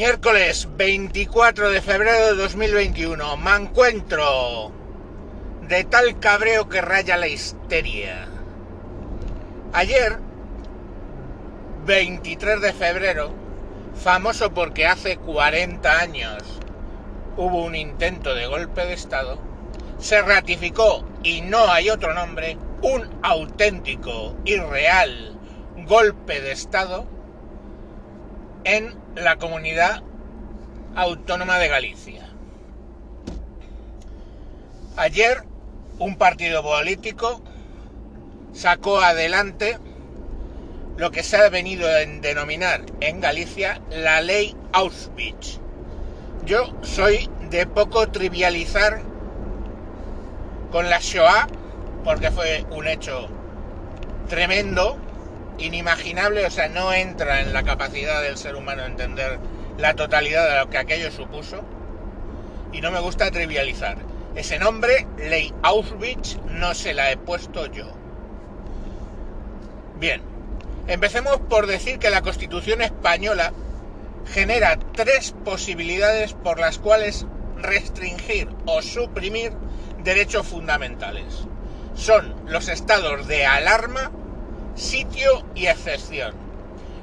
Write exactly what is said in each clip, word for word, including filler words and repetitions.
Miércoles veinticuatro de febrero de dos mil veintiuno. Me encuentro de tal cabreo que raya la histeria. Ayer, veintitrés de febrero, famoso porque hace cuarenta años hubo un intento de golpe de Estado, se ratificó, y no hay otro nombre, un auténtico y real golpe de Estado en la comunidad autónoma de Galicia. Ayer, un partido político sacó adelante lo que se ha venido a denominar en Galicia la ley Auschwitz. Yo soy de poco trivializar con la Shoah, porque fue un hecho tremendo, inimaginable, o sea, no entra en la capacidad del ser humano entender la totalidad de lo que aquello supuso, y no me gusta trivializar. Ese nombre, ley Auschwitz, no se la he puesto yo. Bien, empecemos por decir que la Constitución española genera tres posibilidades por las cuales restringir o suprimir derechos fundamentales. Son los estados de alarma, sitio y excepción.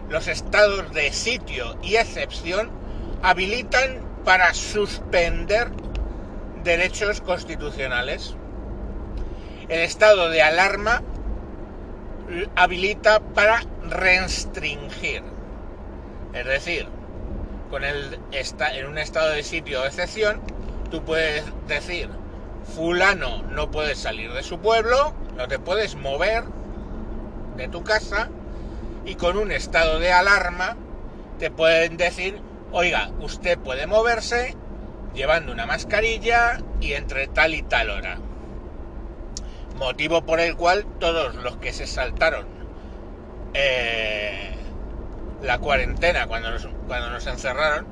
Los estados de sitio y excepción habilitan para suspender derechos constitucionales. El estado de alarma habilita para restringir. Es decir, con el esta, en un estado de sitio o excepción, tú puedes decir: fulano no puede salir de su pueblo, no te puedes mover de tu casa, y con un estado de alarma te pueden decir: oiga, usted puede moverse llevando una mascarilla y entre tal y tal hora. Motivo por el cual todos los que se saltaron eh, la cuarentena cuando nos, cuando nos encerraron,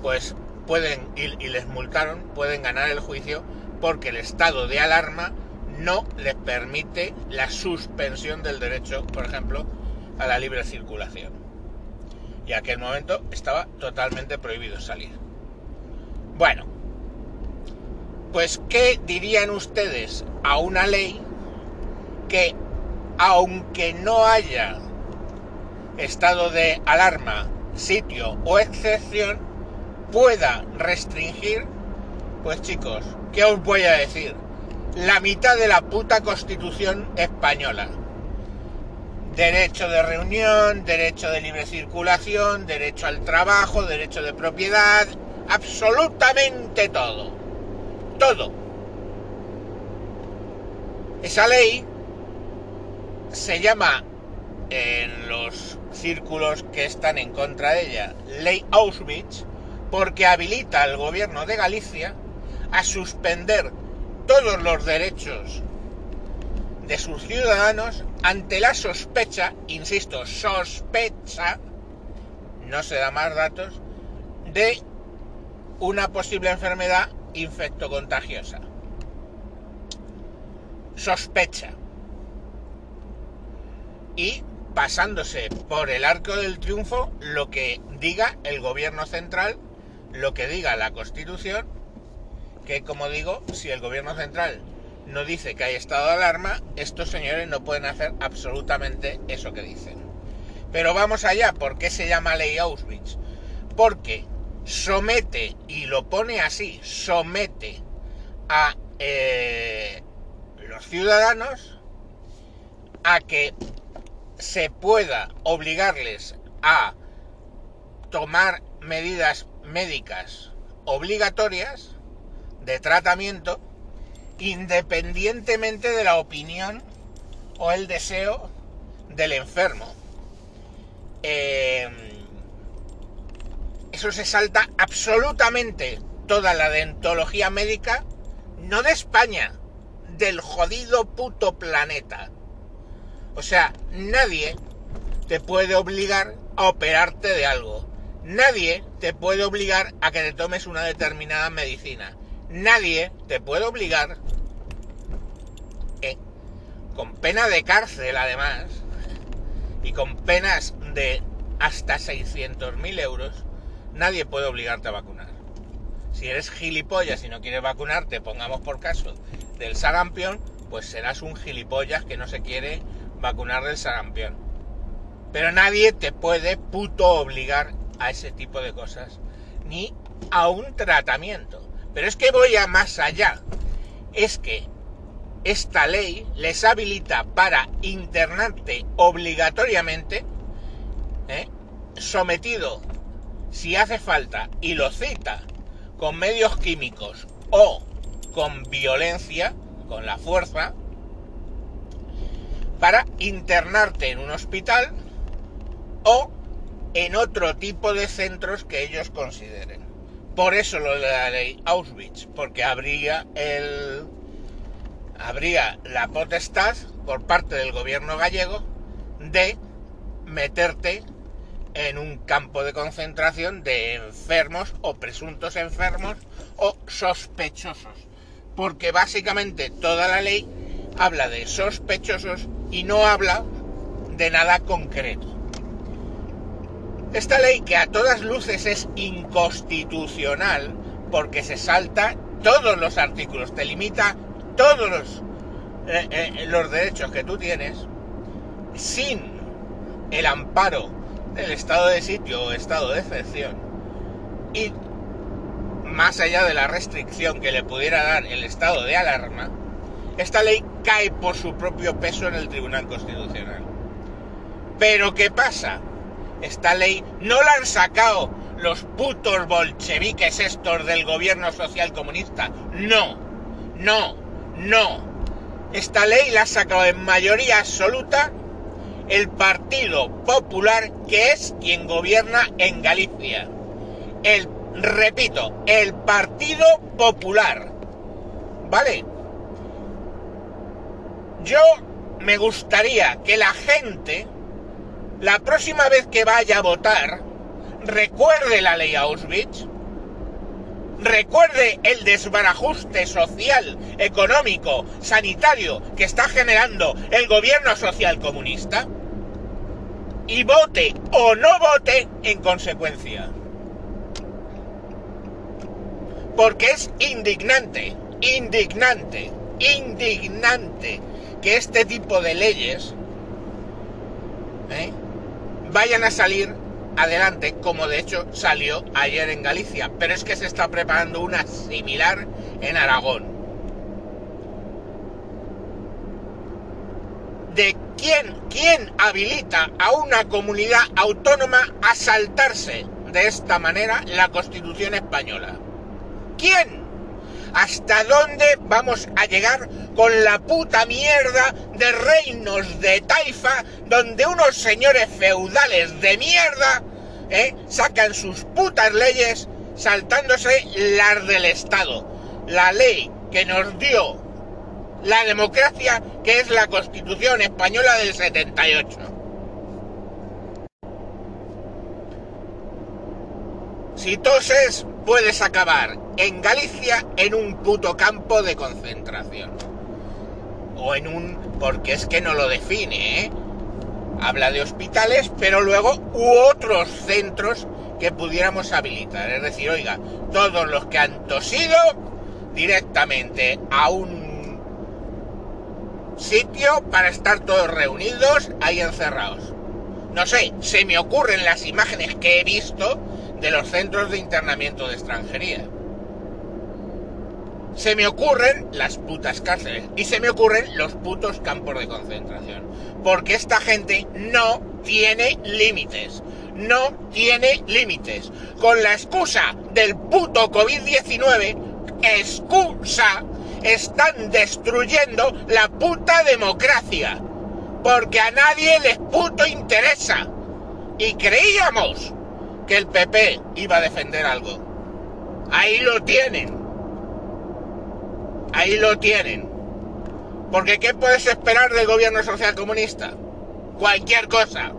pues pueden y, y les multaron, pueden ganar el juicio, porque el estado de alarma no les permite la suspensión del derecho, por ejemplo, a la libre circulación. Y en aquel momento estaba totalmente prohibido salir. Bueno, pues ¿qué dirían ustedes a una ley que, aunque no haya estado de alarma, sitio o excepción, pueda restringir? Pues chicos, ¿qué os voy a decir? La mitad de la puta Constitución española. Derecho de reunión, derecho de libre circulación, derecho al trabajo, derecho de propiedad, absolutamente todo. Todo. Esa ley se llama, en los círculos que están en contra de ella, ley Auschwitz, porque habilita al gobierno de Galicia a suspender todos los derechos de sus ciudadanos ante la sospecha, insisto, sospecha, no se da más datos, de una posible enfermedad infectocontagiosa. Sospecha. Y pasándose por el arco del triunfo lo que diga el gobierno central, lo que diga la Constitución, que, como digo, si el gobierno central no dice que hay estado de alarma, estos señores no pueden hacer absolutamente eso que dicen. Pero vamos allá, ¿por qué se llama ley Auschwitz? Porque somete, y lo pone así, somete a eh, los ciudadanos a que se pueda obligarles a tomar medidas médicas obligatorias de tratamiento, independientemente de la opinión o el deseo del enfermo. Eh, eso se salta absolutamente toda la deontología médica, no de España, del jodido puto planeta. O sea, nadie te puede obligar a operarte de algo. Nadie te puede obligar a que te tomes una determinada medicina. Nadie te puede obligar, eh, con pena de cárcel además, y con penas de hasta seiscientos mil euros, nadie puede obligarte a vacunar. Si eres gilipollas y no quieres vacunarte, pongamos por caso del sarampión, pues serás un gilipollas que no se quiere vacunar del sarampión. Pero nadie te puede puto obligar a ese tipo de cosas, ni a un tratamiento. Pero es que voy a más allá. Es que esta ley les habilita para internarte obligatoriamente, ¿eh? sometido, si hace falta, y lo cita, con medios químicos o con violencia, con la fuerza, para internarte en un hospital o en otro tipo de centros que ellos consideren. Por eso lo de la ley Auschwitz, porque habría el habría la potestad por parte del gobierno gallego de meterte en un campo de concentración de enfermos o presuntos enfermos o sospechosos, porque básicamente toda la ley habla de sospechosos y no habla de nada concreto. Esta ley, que a todas luces es inconstitucional porque se salta todos los artículos, te limita todos los, eh, eh, los derechos que tú tienes sin el amparo del estado de sitio o estado de excepción, y más allá de la restricción que le pudiera dar el estado de alarma, esta ley cae por su propio peso en el Tribunal Constitucional. ¿Pero qué pasa? Esta ley no la han sacado los putos bolcheviques estos del gobierno social comunista. No, no, no. Esta ley la ha sacado en mayoría absoluta el Partido Popular, que es quien gobierna en Galicia. El, repito, el Partido Popular. ¿Vale? Yo me gustaría que la gente, la próxima vez que vaya a votar, recuerde la ley Auschwitz, recuerde el desbarajuste social, económico, sanitario que está generando el gobierno social comunista y vote o no vote en consecuencia. Porque es indignante, indignante, indignante que este tipo de leyes, ¿eh? vayan a salir adelante, como de hecho salió ayer en Galicia, pero es que se está preparando una similar en Aragón. ¿De quién, quién habilita a una comunidad autónoma a saltarse de esta manera la Constitución española? ¿Quién? ¿Hasta dónde vamos a llegar con la puta mierda de reinos de taifa donde unos señores feudales de mierda eh, sacan sus putas leyes saltándose las del Estado? La ley que nos dio la democracia, que es la Constitución española del setenta y ocho. Si toses, puedes acabar en Galicia en un puto campo de concentración. O en un... porque es que no lo define, ¿eh? Habla de hospitales, pero luego u otros centros que pudiéramos habilitar. Es decir, oiga, todos los que han tosido directamente a un sitio para estar todos reunidos ahí encerrados. No sé, se me ocurren las imágenes que he visto de los centros de internamiento de extranjería. Se me ocurren las putas cárceles y se me ocurren los putos campos de concentración. Porque esta gente no tiene límites. No tiene límites. Con la excusa del puto covid diecinueve, excusa, están destruyendo la puta democracia. Porque a nadie les puto interesa. Y creíamos que el P P iba a defender algo. Ahí lo tienen. Ahí lo tienen. Porque ¿qué puedes esperar del gobierno social comunista? Cualquier cosa.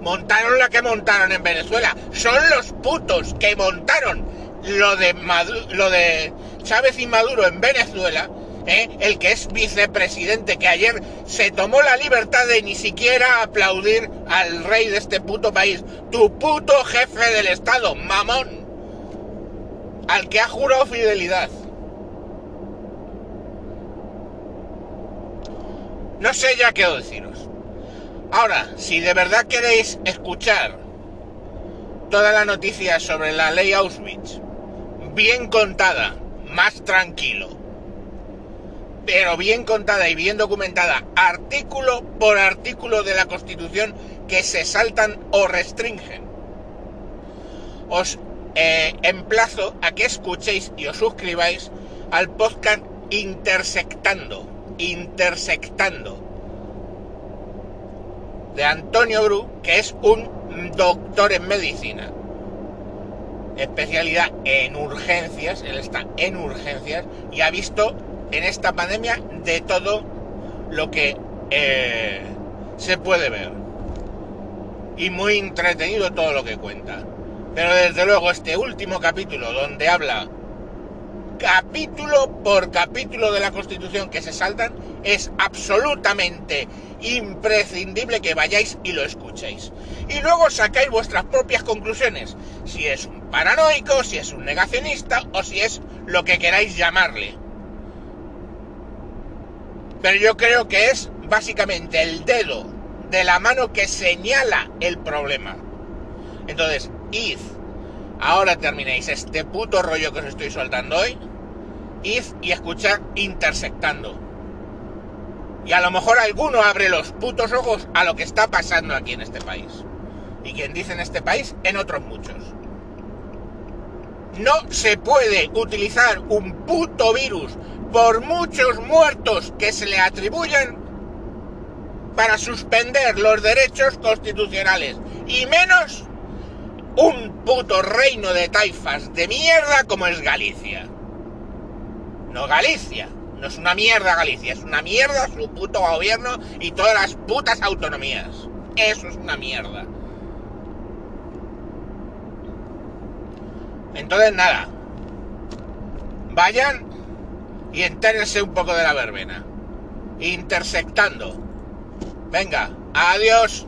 Montaron la que montaron en Venezuela. Son los putos que montaron lo de, Madu- lo de Chávez y Maduro en Venezuela ¿eh? El que es vicepresidente, que ayer se tomó la libertad de ni siquiera aplaudir al rey de este puto país, tu puto jefe del Estado, mamón, al que ha jurado fidelidad. No sé ya qué deciros. Ahora, si de verdad queréis escuchar toda la noticia sobre la ley Auschwitz, bien contada, más tranquilo, pero bien contada y bien documentada, artículo por artículo de la Constitución que se saltan o restringen, os eh, emplazo a que escuchéis y os suscribáis al podcast Intersectando, Intersectando, de Antonio Gru, que es un doctor en medicina, especialidad en urgencias, él está en urgencias y ha visto en esta pandemia de todo lo que eh, se puede ver, y muy entretenido todo lo que cuenta. Pero desde luego este último capítulo, donde habla capítulo por capítulo de la Constitución que se saltan, es absolutamente imprescindible que vayáis y lo escuchéis. Y luego sacáis vuestras propias conclusiones, si es un paranoico, si es un negacionista o si es lo que queráis llamarle. Pero yo creo que es básicamente el dedo de la mano que señala el problema. Entonces, id, ahora terminéis este puto rollo que os estoy soltando hoy, id y escuchad Intersectando. Y a lo mejor alguno abre los putos ojos a lo que está pasando aquí en este país. Y quien dice en este país, en otros muchos. No se puede utilizar un puto virus, por muchos muertos que se le atribuyan, para suspender los derechos constitucionales. Y menos un puto reino de taifas de mierda como es Galicia. No Galicia. No es una mierda Galicia, es una mierda su puto gobierno y todas las putas autonomías. Eso es una mierda. Entonces nada, vayan y entérense un poco de la verbena. Intersectando. Venga, adiós.